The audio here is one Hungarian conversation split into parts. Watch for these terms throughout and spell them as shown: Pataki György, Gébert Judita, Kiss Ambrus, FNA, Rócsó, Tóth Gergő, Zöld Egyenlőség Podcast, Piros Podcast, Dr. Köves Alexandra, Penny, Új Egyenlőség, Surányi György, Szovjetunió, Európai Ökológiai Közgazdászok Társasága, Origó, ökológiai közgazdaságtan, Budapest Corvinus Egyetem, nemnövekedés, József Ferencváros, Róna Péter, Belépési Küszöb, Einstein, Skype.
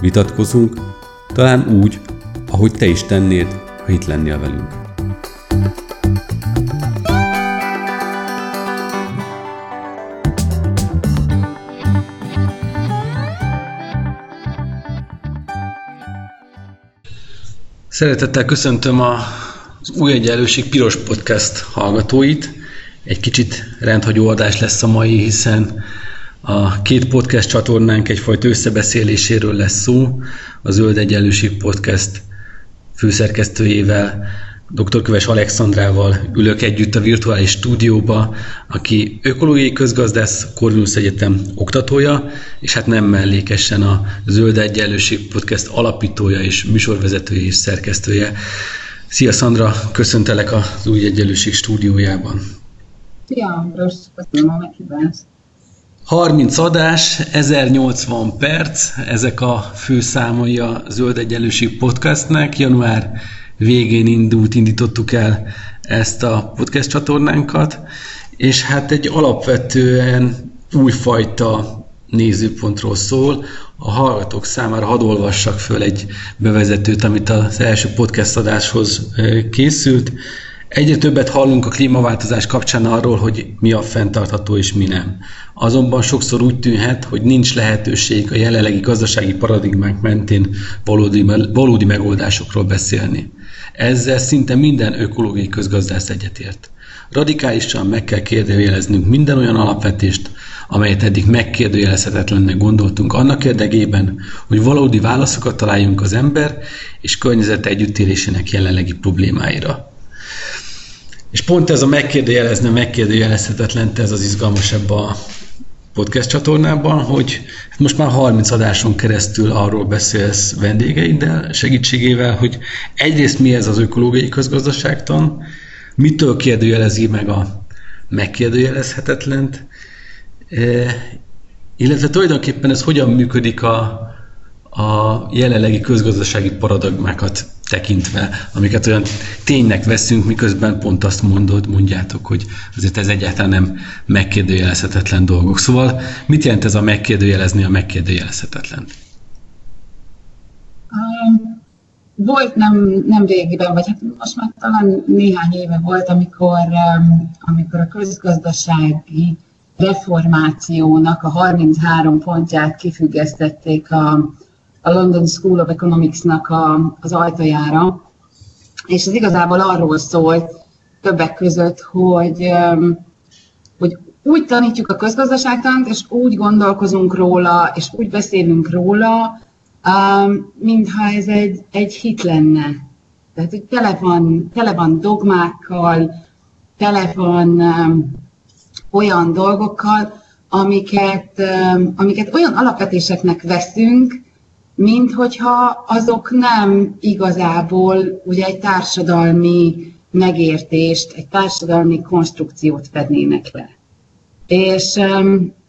vitatkozunk, talán úgy, ahogy te is tennéd, ha itt lennél velünk. Szeretettel köszöntöm az Új Egyenlőség Piros Podcast hallgatóit. Egy kicsit rendhagyó adás lesz a mai, hiszen a két podcast csatornánk egyfajta összebeszéléséről lesz szó. A Zöld Egyenlőség Podcast főszerkesztőjével, Dr. Köves Alexandrával ülök együtt a virtuális stúdióba, aki ökológiai közgazdász, Corvinus Egyetem oktatója, és hát nem mellékesen a Zöld Egyenlőség Podcast alapítója és műsorvezetője és szerkesztője. Szia Szandra, köszöntelek az Új Egyenlőség stúdiójában. Szia Ambrus, köszönöm a meghívást. 30 adás, 1080 perc, ezek a főszámai a Zöld Egyenlőség Podcastnek. Január végén indítottuk el ezt a podcast csatornánkat, és hát egy alapvetően újfajta nézőpontról szól. A hallgatók számára hadd olvassak föl egy bevezetőt, amit az első podcast adáshoz készült. Egyre többet hallunk a klímaváltozás kapcsán arról, hogy mi a fenntartható és mi nem. Azonban sokszor úgy tűnhet, hogy nincs lehetőség a jelenlegi gazdasági paradigmák mentén valódi megoldásokról beszélni. Ezzel szinte minden ökológiai közgazdász egyetért. Radikálisan meg kell kérdőjeleznünk minden olyan alapvetést, amelyet eddig megkérdőjelezhetetlennek gondoltunk annak érdekében, hogy valódi válaszokat találjunk az ember és környezete együttélésének jelenlegi problémáira. És pont ez a megkérdőjelezhetetlen, ez az izgalmas ebben a podcast csatornában, hogy most már 30 adáson keresztül arról beszélsz vendégeiddel, segítségével, hogy egyrészt mi ez az ökológiai közgazdaságtan, mitől kérdőjelezi meg a megkérdőjelezhetetlent, illetve tulajdonképpen ez hogyan működik a jelenlegi közgazdasági paradigmákat tekintve, amiket olyan ténynek veszünk, miközben pont azt mondjátok, hogy azért ez egyáltalán nem megkérdőjelezhetetlen dolgok. Szóval mit jelent ez a megkérdőjelezni a megkérdőjelezhetetlen? Volt nem régiben, vagy hát most már talán néhány éve volt, amikor a közgazdasági reformációnak a 33 pontját kifüggesztették a London School of Economics-nak az ajtajára, és ez igazából arról szólt többek között, hogy úgy tanítjuk a közgazdaságtant, és úgy gondolkozunk róla, és úgy beszélünk róla, mintha ez egy hit lenne. Tehát, hogy tele van dogmákkal, tele van olyan dolgokkal, amiket olyan alapvetéseknek veszünk, mint hogyha azok nem igazából ugye egy társadalmi megértést, egy társadalmi konstrukciót fednének le.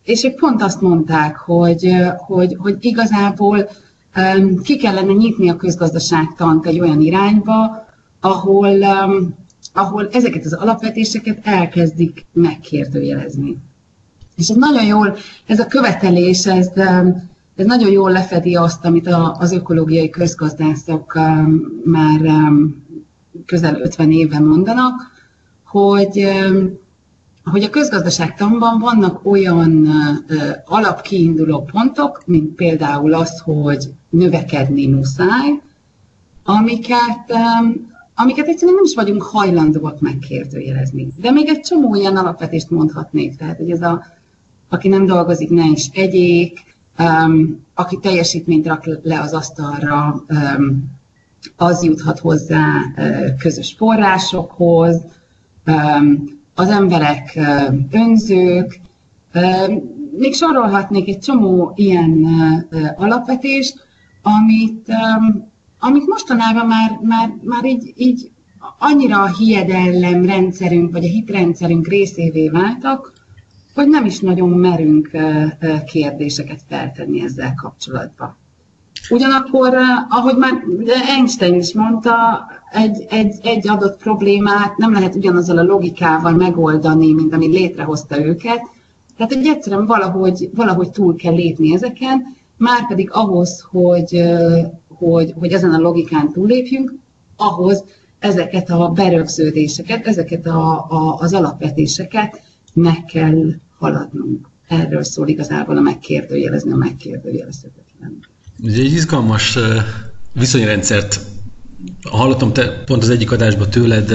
És ők pont azt mondták, hogy igazából ki kellene nyitni a közgazdaságtant egy olyan irányba, ahol ezeket az alapvetéseket elkezdik megkérdőjelezni. És ez nagyon jól, ez a követelés, ez nagyon jól lefedi azt, amit az ökológiai közgazdászok már közel 50 éve mondanak, hogy a közgazdaságtanban vannak olyan alapkiinduló pontok, mint például az, hogy növekedni muszáj, amiket egyszerűen nem is vagyunk hajlandóak megkérdőjelezni. De még egy csomó ilyen alapvetést mondhatnék, tehát hogy ez aki nem dolgozik, ne is egyék, aki teljesítményt rak le az asztalra, az juthat hozzá közös forrásokhoz, az emberek önzők. Még sorolhatnék egy csomó ilyen alapvetést, amit mostanában már így annyira a hiedelemrendszerünk, vagy a hitrendszerünk részévé váltak, hogy nem is nagyon merünk kérdéseket feltenni ezzel kapcsolatban. Ugyanakkor, ahogy már Einstein is mondta, egy adott problémát nem lehet ugyanazzal a logikával megoldani, mint ami létrehozta őket. Tehát egyszerűen valahogy túl kell lépni ezeken, márpedig ahhoz, hogy ezen a logikán túllépjünk, ahhoz ezeket a berögződéseket, ezeket az alapvetéseket meg kell haladnunk. Erről szól igazából a megkérdőjelezni, a megkérdőjelezhetetlen. Ez egy izgalmas viszonyrendszert hallottam pont az egyik adásban tőled,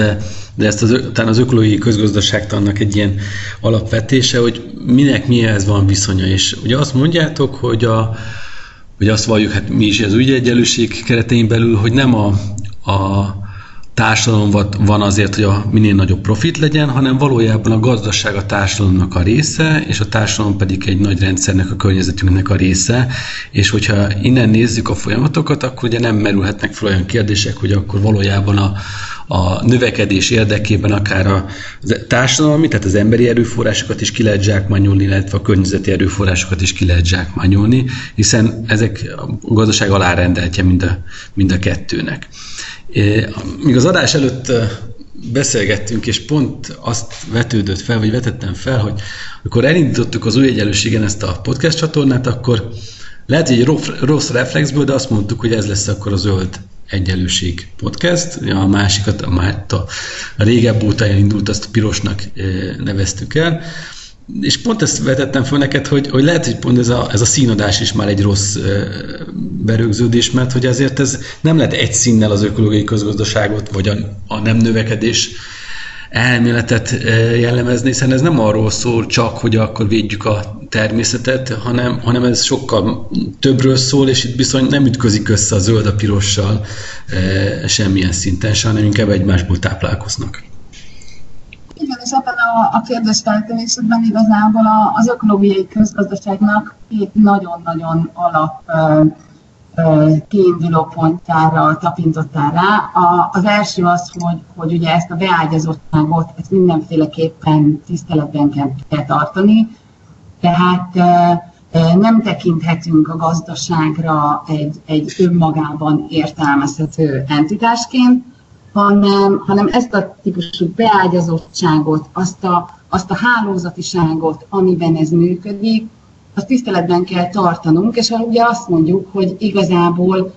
de ezt talán az ökológiai közgazdaságtannak egy ilyen alapvetése, hogy minek mihez van viszonya. És ugye azt mondjátok, hogy azt valljuk, hát mi is az új egyenlőség keretein belül, hogy nem a társadalom van azért, hogy a minél nagyobb profit legyen, hanem valójában a gazdaság a társadalomnak a része, és a társadalom pedig egy nagy rendszernek, a környezetünknek a része. És hogyha innen nézzük a folyamatokat, akkor ugye nem merülhetnek fel olyan kérdések, hogy akkor valójában a növekedés érdekében akár a társadalmi, tehát az emberi erőforrásokat is ki lehet zsákmányolni, illetve a környezeti erőforrásokat is ki lehet zsákmányolni, hiszen ezek a gazdaság alárendeltje mind a kettőnek. Míg az adás előtt beszélgettünk, és pont azt vetettem fel, hogy amikor elindítottuk az Új Egyenlőségen ezt a podcast csatornát, akkor lehet, hogy egy rossz reflexből, de azt mondtuk, hogy ez lesz akkor a Zöld Egyenlőség Podcast. A másikat, a régebb óta elindult, azt a Pirosnak neveztük el. És pont ezt vetettem fel neked, hogy lehet, hogy pont ez a színadás is már egy rossz berögződés, mert hogy azért ez nem lehet egy színnel az ökológiai közgazdaságot, vagy a nem növekedés elméletet jellemezni, hiszen ez nem arról szól csak, hogy akkor védjük a természetet, hanem ez sokkal többről szól, és itt bizony nem ütközik össze a zöld a pirossal semmilyen szinten, hanem inkább egymásból táplálkoznak. Igen, és ebben a kérdésfeltevésekben igazából az ökológiai közgazdaságnak két nagyon-nagyon alap kiinduló pontjára tapintottál rá. Az első az, hogy ugye ezt a beágyazottságot mindenféleképpen tiszteletben kell tartani, tehát nem tekinthetünk a gazdaságra egy önmagában értelmezhető entitásként, hanem ezt a típusú beágyazottságot, azt a hálózatiságot, amiben ez működik, azt tiszteletben kell tartanunk, és ugye azt mondjuk, hogy igazából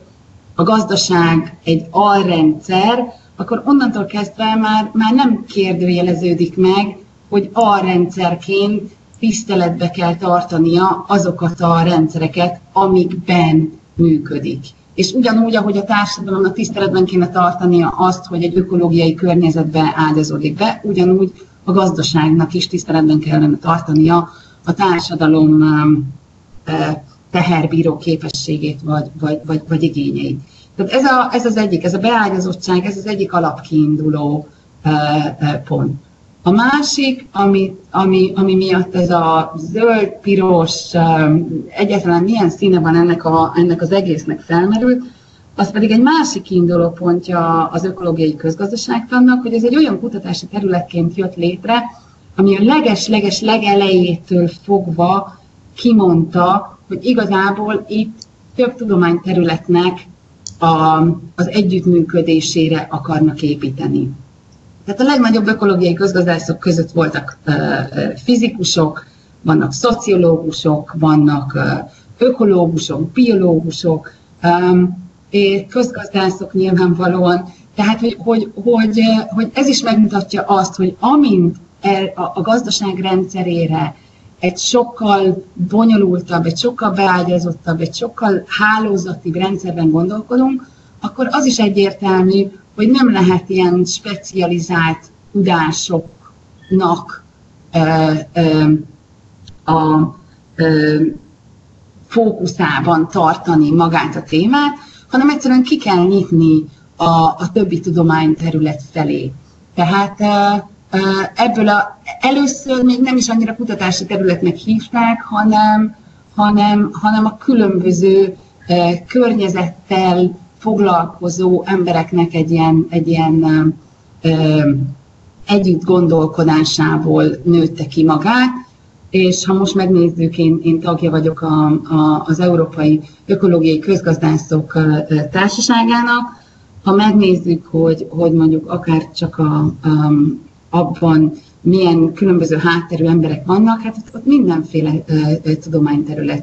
a gazdaság egy alrendszer, akkor onnantól kezdve már nem kérdőjeleződik meg, hogy alrendszerként tiszteletbe kell tartania azokat a rendszereket, amikben működik. És ugyanúgy, ahogy a társadalomnak tiszteletben kéne tartania azt, hogy egy ökológiai környezetbe ágyazódik be, ugyanúgy a gazdaságnak is tiszteletben kellene tartania a társadalom teherbíró képességét vagy igényeit. Tehát ez az egyik beágyazottság, ez az egyik alapkiinduló pont. A másik, ami miatt ez a zöld-piros, egyáltalán milyen színe van ennek az egésznek felmerült, az pedig egy másik kiinduló pontja az ökológiai közgazdaságtannak, hogy ez egy olyan kutatási területként jött létre, ami a leges-leges legelejétől fogva kimondta, hogy igazából itt több tudományterületnek az együttműködésére akarnak építeni. Tehát a legnagyobb ökológiai közgazdászok között voltak fizikusok, vannak szociológusok, vannak ökológusok, biológusok, közgazdászok nyilvánvalóan. Tehát, hogy ez is megmutatja azt, hogy amint a gazdaság rendszerére egy sokkal bonyolultabb, egy sokkal beágyazottabb, egy sokkal hálózatibb rendszerben gondolkodunk, akkor az is egyértelmű, hogy nem lehet ilyen specializált tudásoknak a fókuszában tartani magát a témát, hanem egyszerűen ki kell nyitni a többi tudományterület felé. Tehát ebből először még nem is annyira kutatási területnek hívták, hanem a különböző környezettel foglalkozó embereknek egy ilyen együtt gondolkodásából nőtte ki magát, és ha most megnézzük, én tagja vagyok az Európai Ökológiai Közgazdászok Társaságának. Ha megnézzük, hogy mondjuk akár csak abban milyen különböző hátterű emberek vannak, hát ott mindenféle tudományterület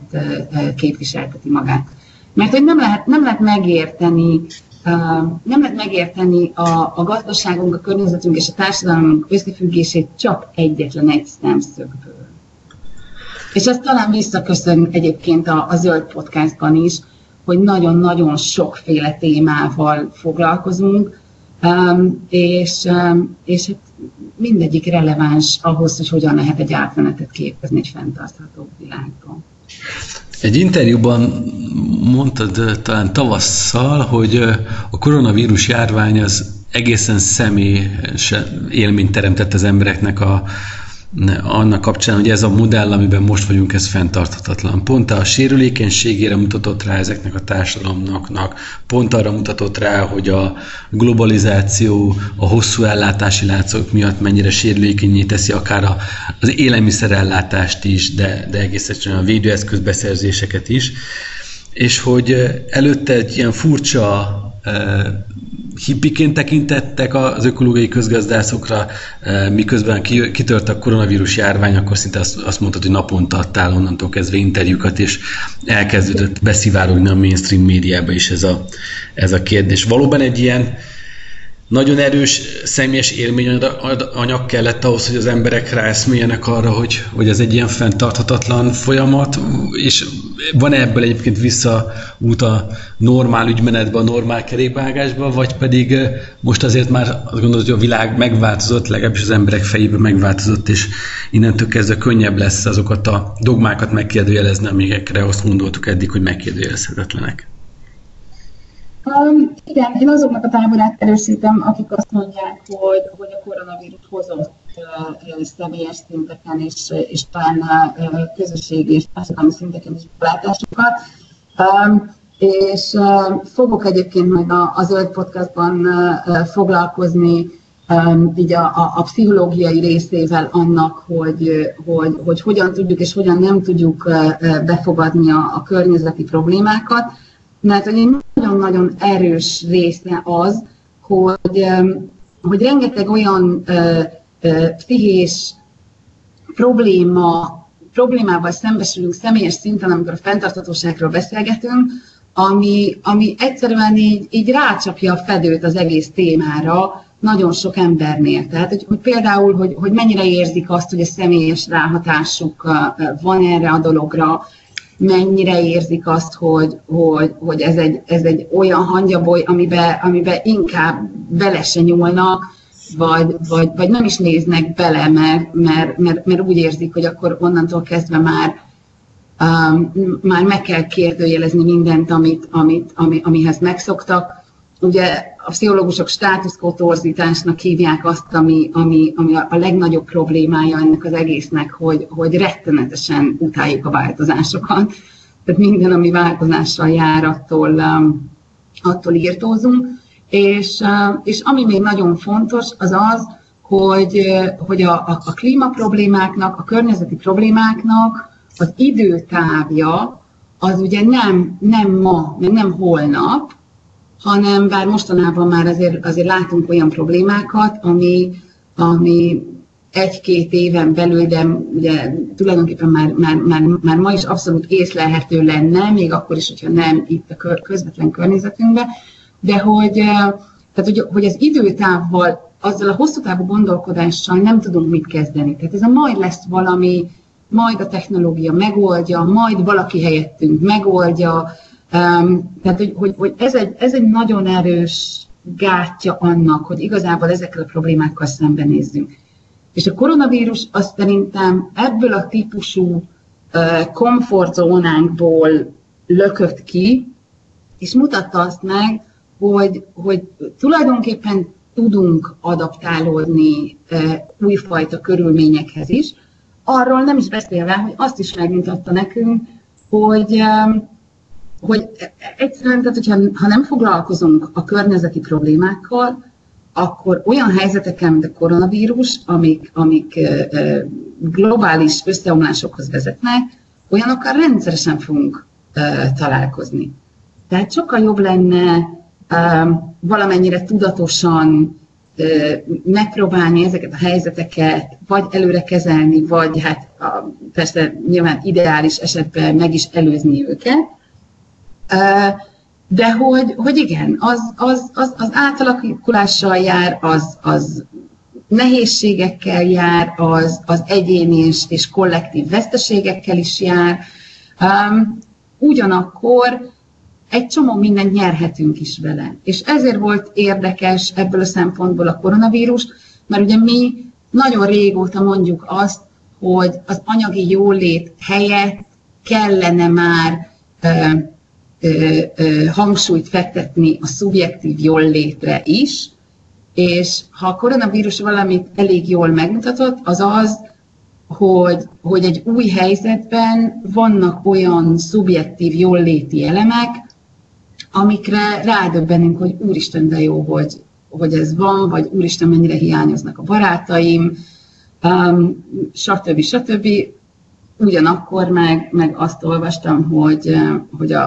képviselteti magát. Mert hogy nem lehet megérteni a gazdaságunk, a környezetünk és a társadalmunk összefüggését csak egyetlen egy szemszögből. És ez talán visszaköszön egyébként a Zöld Podcastban is, hogy nagyon-nagyon sokféle témával foglalkozunk, és mindegyik releváns ahhoz, hogy hogyan lehet egy átmenetet képezni egy fenntartható világban. Egy interjúban mondtad talán tavasszal, hogy a koronavírus járvány az egészen személyes élményt teremtett az embereknek annak kapcsán, hogy ez a modell, amiben most vagyunk, ez fenntarthatatlan. Pont a sérülékenységére mutatott rá ezeknek a társadalomnak, pont arra mutatott rá, hogy a globalizáció a hosszú ellátási láncok miatt mennyire sérülékenyé teszi akár az élelmiszerellátást is, de egész egyszerűen a védőeszközbeszerzéseket is, és hogy előtte egy ilyen furcsa hippiként tekintettek az ökológiai közgazdászokra, miközben kitört a koronavírus járvány, akkor szinte azt mondtad, hogy naponta adtál onnantól kezdve interjúkat, és elkezdődött beszivárogni a mainstream médiába is ez a kérdés. Valóban egy ilyen nagyon erős személyes élményanyag kellett ahhoz, hogy az emberek ráeszméljenek arra, hogy ez egy ilyen fenntarthatatlan folyamat, és van ebből egyébként visszaút a normál ügymenetbe, a normál kerékvágásba, vagy pedig most azért már azt gondolod, hogy a világ megváltozott, legalábbis az emberek fejében megváltozott, és innentől kezdve könnyebb lesz azokat a dogmákat megkérdőjelezni, amikre azt gondoltuk eddig, hogy megkérdőjelezhetetlenek. Igen, én azoknak a táborát erősítem, akik azt mondják, hogy a koronavírus hozott személyes szinteken és talán közösségi és társadalmi szinteken is belátásokat. Fogok egyébként majd a Zöld Podcastban foglalkozni így a pszichológiai részével annak, hogy hogyan tudjuk és hogyan nem tudjuk befogadni a környezeti problémákat. Mert egy nagyon-nagyon erős része az, hogy rengeteg olyan pszichés problémával szembesülünk személyes szinten, amikor a fenntarthatóságról beszélgetünk, ami egyszerűen így rácsapja a fedőt az egész témára nagyon sok embernél. Tehát hogy például, hogy mennyire érzik azt, hogy a személyes ráhatásuk van erre a dologra, mennyire érzik azt, hogy ez egy olyan hangyaboly, amiben inkább bele se nyúlnak, vagy nem is néznek bele, mert úgy érzik, hogy akkor onnantól kezdve már meg kell kérdőjelezni mindent, amihez megszoktak. Ugye a pszichológusok státuszkó torzításnak hívják azt, ami a legnagyobb problémája ennek az egésznek, hogy rettenetesen utáljuk a változásokat. Tehát minden, ami változással jár, attól írtózunk. És ami még nagyon fontos, az az, hogy a klímaproblémáknak, a környezeti problémáknak az időtávja az ugye nem ma, meg nem holnap, hanem bár mostanában már azért látunk olyan problémákat, ami egy-két éven belül, de ugye tulajdonképpen már ma is abszolút észlelhető lenne, még akkor is, hogyha nem itt a közvetlen környezetünkben, de hogy az időtávval, azzal a hosszú távú gondolkodással nem tudunk mit kezdeni. Tehát ez a majd lesz valami, majd a technológia megoldja, majd valaki helyettünk megoldja. Tehát, hogy ez egy nagyon erős gátja annak, hogy igazából ezekkel a problémákkal szembenézzünk. És a koronavírus azt szerintem ebből a típusú komfortzónánkból lökött ki, és mutatta azt meg, hogy tulajdonképpen tudunk adaptálódni újfajta körülményekhez is. Arról nem is beszélve, hogy azt is megmutatta nekünk, hogy hogy egyszerűen, tehát hogyha nem foglalkozunk a környezeti problémákkal, akkor olyan helyzetekkel, mint a koronavírus, amik globális összeomlásokhoz vezetnek, olyanokkal rendszeresen fogunk találkozni. Tehát sokkal jobb lenne valamennyire tudatosan megpróbálni ezeket a helyzeteket, vagy előre kezelni, vagy hát persze nyilván ideális esetben meg is előzni őket. De hogy igen, az átalakulással jár, az nehézségekkel jár, az egyéni és kollektív veszteségekkel is jár. Ugyanakkor egy csomó mindent nyerhetünk is vele. És ezért volt érdekes ebből a szempontból a koronavírus, mert ugye mi nagyon régóta mondjuk azt, hogy az anyagi jólét helyett kellene már hangsúlyt fektetni a szubjektív jóllétre is, és ha a koronavírus valamit elég jól megmutatott, az az, hogy egy új helyzetben vannak olyan szubjektív jólléti elemek, amikre rádöbbenünk, hogy úristen, de jó, hogy ez van, vagy úristen, mennyire hiányoznak a barátaim, stb. Ugyanakkor meg azt olvastam,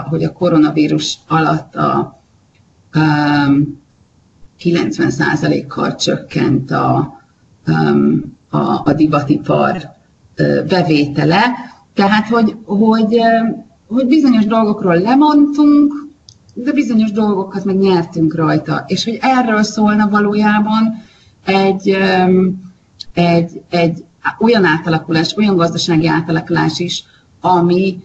hogy a koronavírus alatt a 90%-kal csökkent a divatipar bevétele. Tehát, hogy bizonyos dolgokról lemondtunk, de bizonyos dolgokat meg nyertünk rajta, és hogy erről szólna valójában egy olyan átalakulás, olyan gazdasági átalakulás is, ami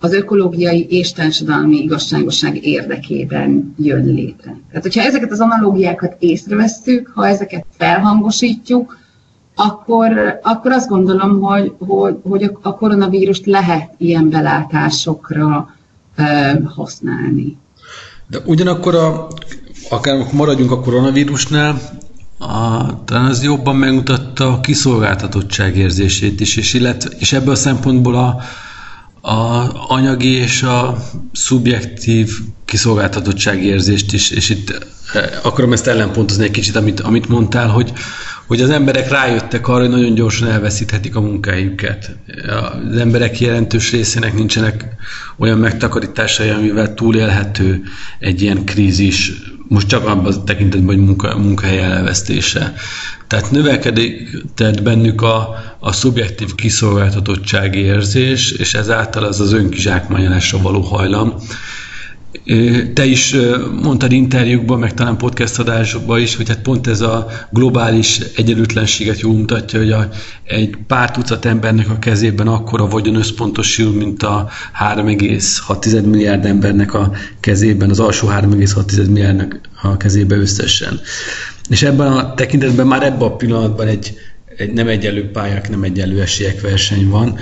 az ökológiai és társadalmi igazságosság érdekében jön létre. Tehát, hogyha ezeket az analógiákat észrevesztük, ha ezeket felhangosítjuk, akkor azt gondolom, hogy a koronavírust lehet ilyen belátásokra használni. De ugyanakkor, akár maradjunk a koronavírusnál, talán az jobban megmutatta a kiszolgáltatottság érzését is, és ebből a szempontból a anyagi és a szubjektív kiszolgáltatottság érzést is, és itt akarom ezt ellenpontozni egy kicsit, amit mondtál, hogy az emberek rájöttek arra, hogy nagyon gyorsan elveszíthetik a munkájukat. Az emberek jelentős részének nincsenek olyan megtakarításai, amivel túlélhető egy ilyen krízis, most csak abban a tekintetben, hogy munkahely elvesztése. Tehát növekedett bennük a szubjektív kiszolgáltatottsági érzés, és ezáltal az önkizsákmányolásra való hajlam. Te is mondtad interjúkban, meg talán podcast adásokban is, hogy hát pont ez a globális egyenlőtlenséget jól mutatja, hogy egy pár tucat embernek a kezében akkora vagyon összpontosul, mint a 3,6 milliárd embernek a kezében, az alsó 3,6 milliárdnak a kezében összesen. És ebben a tekintetben már ebben a pillanatban egy nem egyenlő pályák, nem egyenlő esélyek verseny van,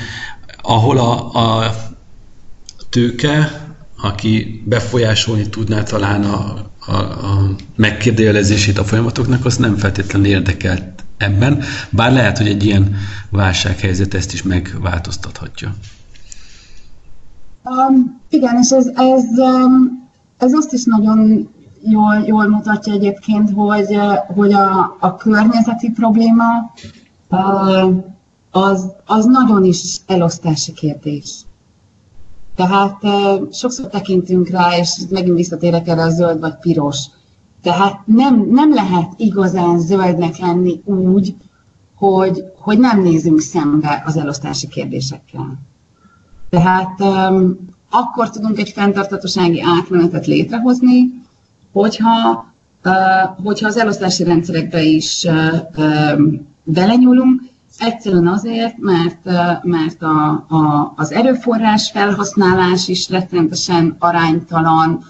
ahol a tőke, aki befolyásolni tudná talán a megkérdőjelezését a folyamatoknak, az nem feltétlenül érdekelt ebben, bár lehet, hogy egy ilyen válsághelyzet ezt is megváltoztathatja. Igen, és ez azt is nagyon jól mutatja egyébként, hogy a környezeti probléma az nagyon is elosztási kérdés. Tehát sokszor tekintünk rá, és megint visszatérek erre a zöld vagy piros. Tehát nem lehet igazán zöldnek lenni úgy, hogy nem nézünk szembe az elosztási kérdésekkel. Tehát akkor tudunk egy fenntarthatósági átmenetet létrehozni, hogyha az elosztási rendszerekbe is belenyúlunk, egyszerűen azért, mert az erőforrás felhasználás is rettenetesen aránytalan,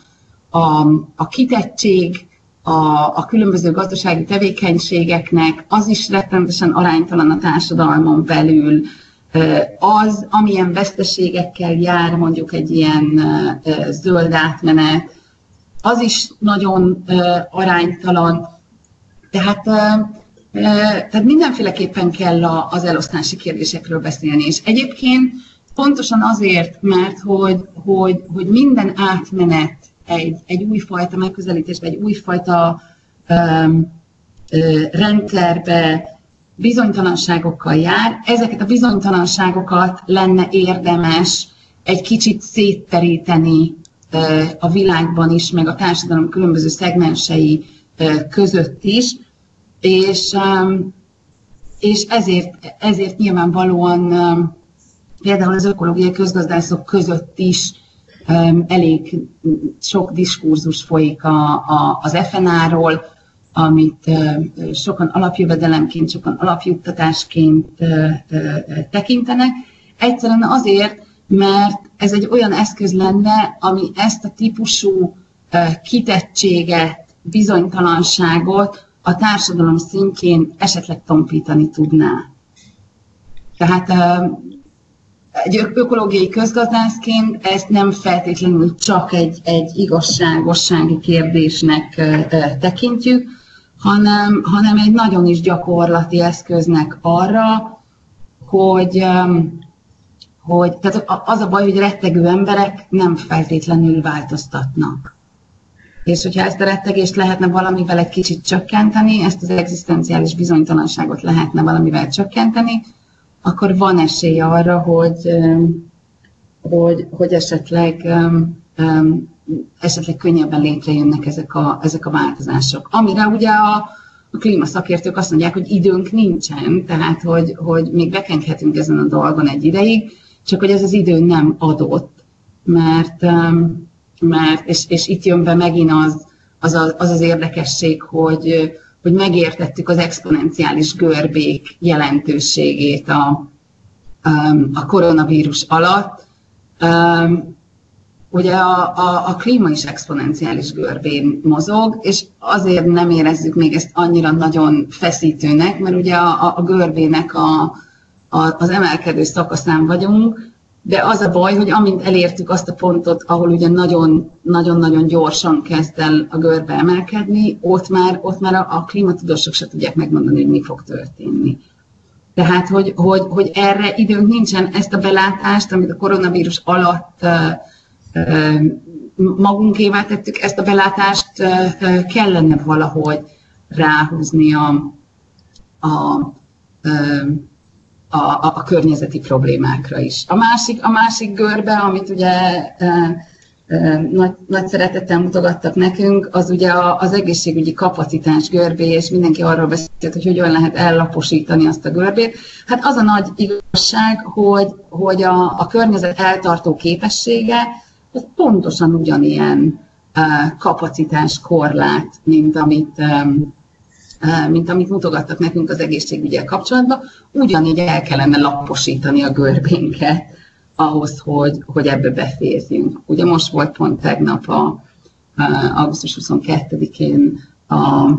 a kitettség a különböző gazdasági tevékenységeknek, az is rettenetesen aránytalan a társadalmon belül. Az, amilyen veszteségekkel jár mondjuk egy ilyen zöld átmenet, az is nagyon aránytalan. Tehát mindenféleképpen kell az elosztási kérdésekről beszélni, és egyébként Pontosan azért, mert hogy minden átmenet egy újfajta megközelítésbe, egy újfajta rendszerbe bizonytalanságokkal jár. Ezeket a bizonytalanságokat lenne érdemes egy kicsit szétteríteni a világban is, meg a társadalom különböző szegmensei között is, és ezért nyilvánvalóan például az ökológiai közgazdászok között is elég sok diskurzus folyik az FNA-ról, amit sokan alapjövedelemként, sokan alapjuttatásként tekintenek. Egyszerűen azért, mert ez egy olyan eszköz lenne, ami ezt a típusú kitettséget, bizonytalanságot a társadalom szintjén esetleg tompítani tudná. Tehát egy ökológiai közgazdászként ezt nem feltétlenül csak egy igazságossági kérdésnek tekintjük, hanem egy nagyon is gyakorlati eszköznek arra, hogy tehát az a baj, hogy rettegő emberek nem feltétlenül változtatnak. És hogyha ezt a rettegést lehetne valamivel egy kicsit csökkenteni, ezt az egzisztenciális bizonytalanságot lehetne valamivel csökkenteni, akkor van esély arra, hogy esetleg könnyebben létrejönnek ezek a változások. Amire ugye a klímaszakértők azt mondják, hogy időnk nincsen, tehát hogy még bekenghetünk ezen a dolgon egy ideig, csak hogy ez az idő nem adott, mert itt jön be megint az érdekesség, hogy megértettük az exponenciális görbék jelentőségét a koronavírus alatt. Ugye a klíma is exponenciális görbén mozog, és azért nem érezzük még ezt annyira nagyon feszítőnek, mert ugye a görbének az emelkedő szakaszán vagyunk, de az a baj, hogy amint elértük azt a pontot, ahol ugye nagyon-nagyon gyorsan kezd el a görbe emelkedni, ott már a klímatudósok se tudják megmondani, hogy mi fog történni. Tehát, hogy erre időnk nincsen, ezt a belátást, amit a koronavírus alatt magunkévá tettük, ezt a belátást kellene valahogy ráhúzni a környezeti problémákra is. A másik görbe, amit ugye nagy szeretettel mutogattak nekünk, az ugye az egészségügyi kapacitás görbé, és mindenki arról beszélt, hogy hogyan lehet ellaposítani azt a görbét. Hát az a nagy igazság, hogy a környezet eltartó képessége az pontosan ugyanilyen kapacitás korlát, mint amit mutogattak nekünk az egészségügyel kapcsolatban, ugyanígy el kellene laposítani a görbénket ahhoz, hogy ebbe beférjünk. Ugye most volt pont tegnap, augusztus 22-én az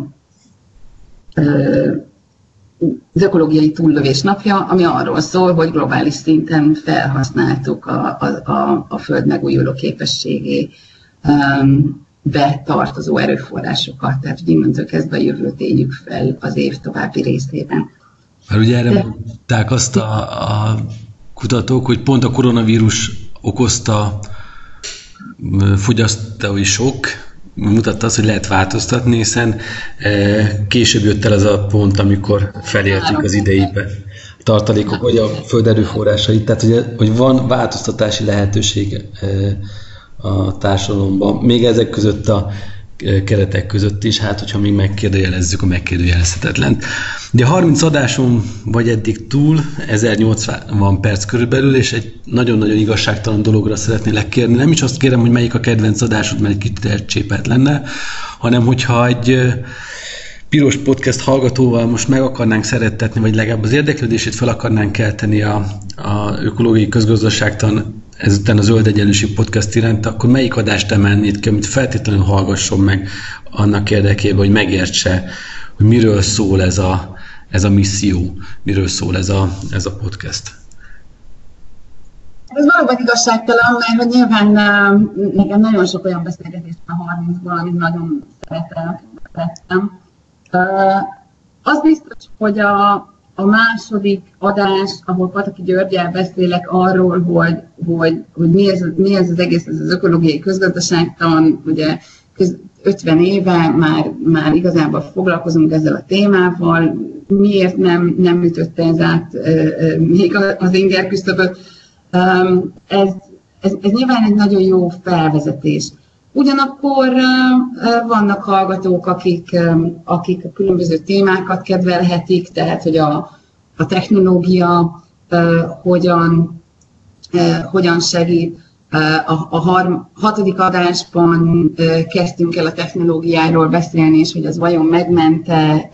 ökológiai túllövés napja, ami arról szól, hogy globális szinten felhasználtuk a Föld megújuló képességé betartozó erőforrásokat, tehát innentől kezdve a jövőt éljük fel az év további részében. Mert ugye erre mondták azt a kutatók, hogy pont a koronavírus okozta fogyasztói sok, mutatta azt, hogy lehet változtatni, hiszen később jött el az a pont, amikor felértünk az idejébe tartalékok, vagy a föld erőforrásait, tehát hogy van változtatási lehetősége a társadalomban, még ezek között a keretek között is, hát hogyha még megkérdőjelezzük a megkérdőjelezhetetlent. De 30 adásom vagy eddig túl, 1080 perc körülbelül, és egy nagyon-nagyon igazságtalan dologra szeretnélek kérni. Nem is azt kérem, hogy melyik a kedvenc adásod, mert egy kicsit elcsépelt lenne, hanem hogyha egy Piros Podcast hallgatóval most meg akarnánk szerettetni, vagy legalább az érdeklődését fel akarnánk kelteni a ökológiai közgazdaságtan ezután a Zöld Egyenlőség Podcast iránt, akkor melyik adást emelnéd ki, amit feltétlenül hallgasson meg annak érdekében, hogy megértse, hogy miről szól ez a misszió, miről szól ez a podcast? Ez valóban igazságtalan, mert hogy nyilván nekem nagyon sok olyan beszélgetés a 30-ból, amit nagyon szerettem. Az biztos, hogy A második adás, ahol Pataki Györggyel beszélek arról, hogy mi ez az egész, ez az ökológiai közgazdaságtan, ugye 50 éve már igazából foglalkozunk ezzel a témával, miért nem ütötte ez át még az inger küszöböt. Ez nyilván egy nagyon jó felvezetés. Ugyanakkor vannak hallgatók, akik a különböző témákat kedvelhetik, tehát hogy a technológia hogyan segít. A hatodik adásban kezdtünk el a technológiáról beszélni, és hogy az vajon megmente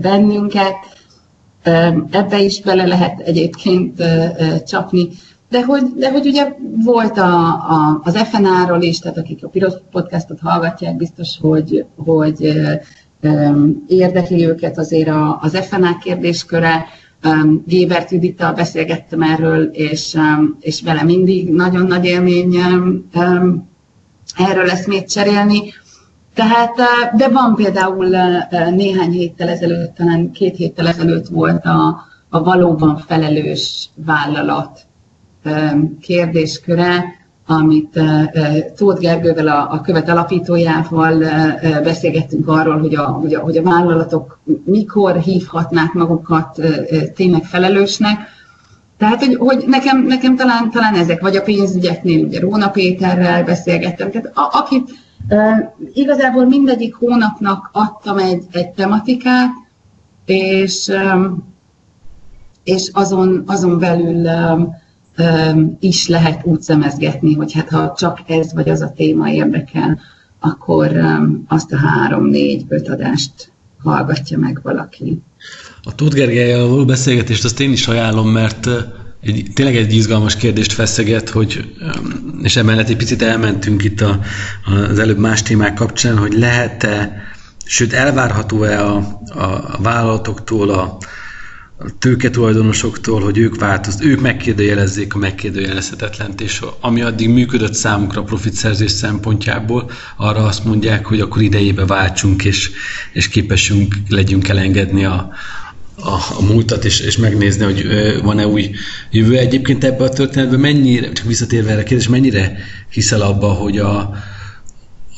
bennünket. Ebbe is bele lehet egyébként csapni. De hogy ugye volt az FNA-ról is, tehát akik a Piros Podcastot hallgatják, biztos, hogy érdekli őket azért az FNA kérdésköre. Gébert Judita beszélgettem erről, és vele mindig nagyon nagy élmény erről eszmét cserélni. Tehát, de van például néhány héttel ezelőtt, talán 2 héttel ezelőtt volt a valóban felelős vállalat kérdésköre, amit Tóth Gergővel, a Követ alapítójával beszélgettünk arról, hogy a vállalatok mikor hívhatnák magukat tényleg felelősnek. Tehát, hogy nekem talán ezek, vagy a pénzügyeknél ugye Róna Péterrel beszélgettem, tehát akit igazából mindegyik hónapnak adtam egy tematikát, és azon belül is lehet úgy szemezgetni, hogy hát ha csak ez vagy az a téma érdekel, akkor azt a 3-4-5 adást hallgatja meg valaki. A Tóth Gergelyel való beszélgetést azt én is ajánlom, mert tényleg egy izgalmas kérdést feszeget, és emellett egy picit elmentünk itt az előbb más témák kapcsán, hogy lehet-e, sőt elvárható-e a vállalatoktól, a tőketulajdonosoktól, hogy ők megkérdőjelezzék a megkérdőjelezhetetlent, és ami addig működött számukra profitszerzés szempontjából, arra azt mondják, hogy akkor idejébe váltsunk, és képesünk legyünk elengedni a múltat, és megnézni, hogy van-e új jövő. Egyébként ebben a történetben mennyire, csak visszatérve erre a kérdés, mennyire hiszel abba, hogy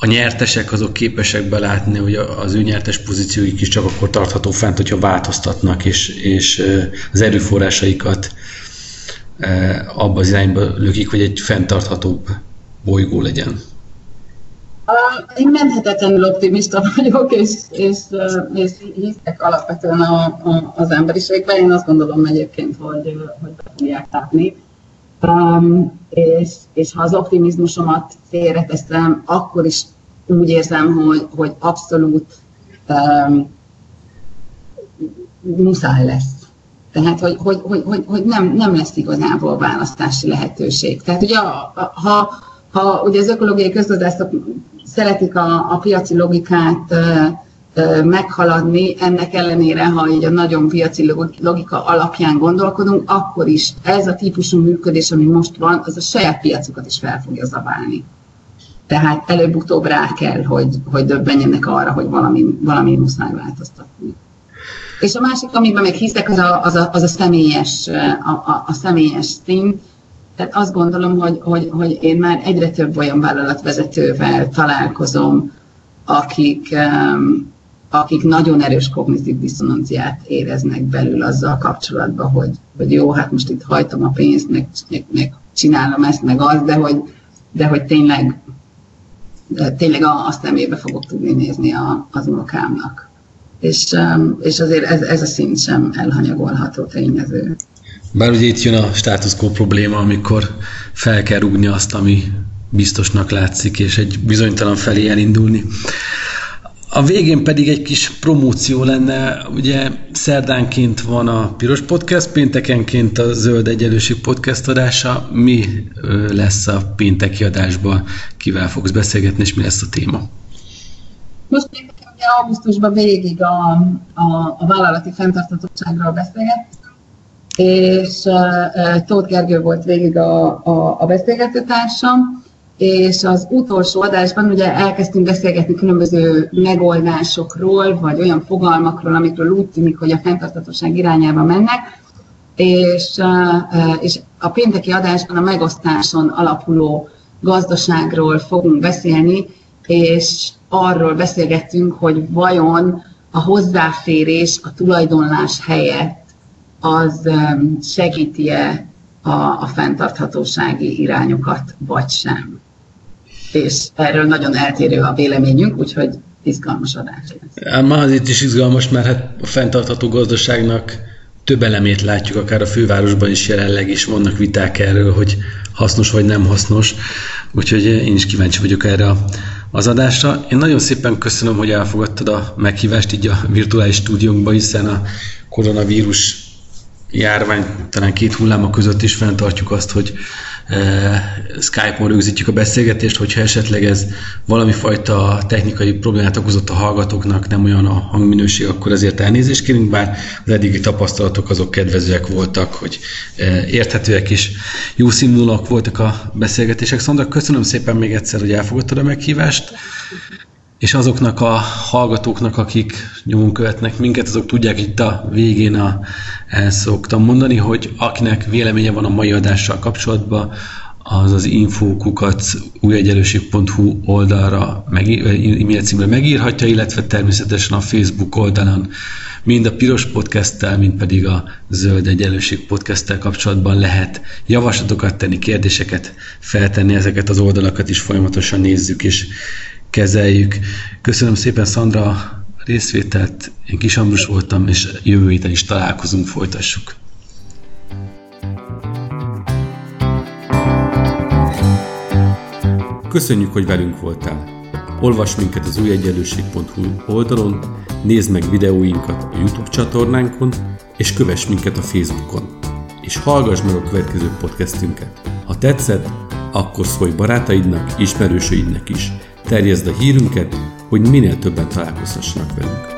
a nyertesek azok képesek belátni, hogy az ő nyertes pozícióik is csak akkor tartható fent, hogyha változtatnak, és az erőforrásaikat abba az irányba lökik, hogy egy fenntarthatóbb bolygó legyen. Én menthetetlenül optimista vagyok, és hiszek alapvetően az emberiségben. Én azt gondolom egyébként, hogy be fogják látni. És ha az optimizmusomat félreteszem, akkor is úgy érzem, hogy abszolút muszáj lesz. Tehát, hogy nem lesz igazából választási lehetőség. Tehát ugye, ha ugye az ökológiai közgazdászok szeretik a piaci logikát meghaladni, ennek ellenére, ha így a nagyon piaci logika alapján gondolkodunk, akkor is ez a típusú működés, ami most van, az a saját piacokat is fel fogja zabálni. Tehát előbb-utóbb rá kell, hogy döbbenjenek arra, hogy valami muszáj változtatni. És a másik, amiben meg hiszek, az a személyes szint. Tehát azt gondolom, hogy én már egyre több olyan vállalatvezetővel találkozom, akik nagyon erős kognitív diszonanciát éreznek belül azzal kapcsolatban, hogy jó, hát most itt hajtom a pénzt, meg csinálom ezt, meg azt, de hogy tényleg a szemébe fogok tudni nézni az munkámnak. És azért ez a szint sem elhanyagolható tényező. Bár ugye itt jön a status quo probléma, amikor fel kell rúgni azt, ami biztosnak látszik, és egy bizonytalan felé elindulni. A végén pedig egy kis promóció lenne, ugye szerdánként van a Piros Podcast, péntekenként a Zöld Egyenlőség Podcast adása. Mi lesz a pénteki adásban, kivel fogsz beszélgetni, és mi lesz a téma? Most még augusztusban végig a vállalati fenntarthatóságról beszélgetünk, és Tóth Gergő volt végig a beszélgetőtársam, és az utolsó adásban ugye elkezdtünk beszélgetni különböző megoldásokról, vagy olyan fogalmakról, amikről úgy tűnik, hogy a fenntarthatóság irányába mennek, és a pénteki adásban a megosztáson alapuló gazdaságról fogunk beszélni, és arról beszélgettünk, hogy vajon a hozzáférés a tulajdonlás helyett az segíti-e a fenntarthatósági irányokat, vagy sem. És erről nagyon eltérő a véleményünk, úgyhogy izgalmas adás lesz. Már azért is izgalmas, mert hát a fenntartható gazdaságnak több elemét látjuk, akár a fővárosban is jelenleg is vannak viták erről, hogy hasznos vagy nem hasznos. Úgyhogy én is kíváncsi vagyok erre az adásra. Én nagyon szépen köszönöm, hogy elfogadtad a meghívást így a virtuális stúdiónkba, hiszen a koronavírus járvány talán két hulláma között is fenntartjuk azt, hogy Skype-on rögzítjük a beszélgetést, hogyha esetleg ez valami fajta technikai problémát okozott a hallgatóknak, nem olyan a hangminőség, akkor ezért elnézést kérünk, bár az eddigi tapasztalatok azok kedvezőek voltak, hogy érthetőek és jó színvonalak voltak a beszélgetések. Szóval köszönöm szépen még egyszer, hogy elfogadtad a meghívást. És azoknak a hallgatóknak, akik nyomon követnek minket, azok tudják, itt a végén el szoktam mondani, hogy akinek véleménye van a mai adással kapcsolatban, az az info@újegyenlőség.hu oldalra e-mail címre megírhatja, illetve természetesen a Facebook oldalon mind a Piros Podcasttel, mind pedig a Zöld Egyenlőség Podcasttel kapcsolatban lehet javaslatokat tenni, kérdéseket feltenni, ezeket az oldalakat is folyamatosan nézzük és kezeljük. Köszönöm szépen, Szandra, a részvételt. Én Kiss Ambrus voltam, és jövő héten is találkozunk, folytassuk. Köszönjük, hogy velünk voltál. Olvasd minket az újegyenlőség.hu oldalon, nézd meg videóinkat a YouTube csatornánkon, és kövess minket a Facebookon. És hallgass meg a következő podcastünket. Ha tetszett, akkor szólj barátaidnak, ismerősöidnek is. Terjeszd a hírünket, hogy minél többen találkozhassanak velünk.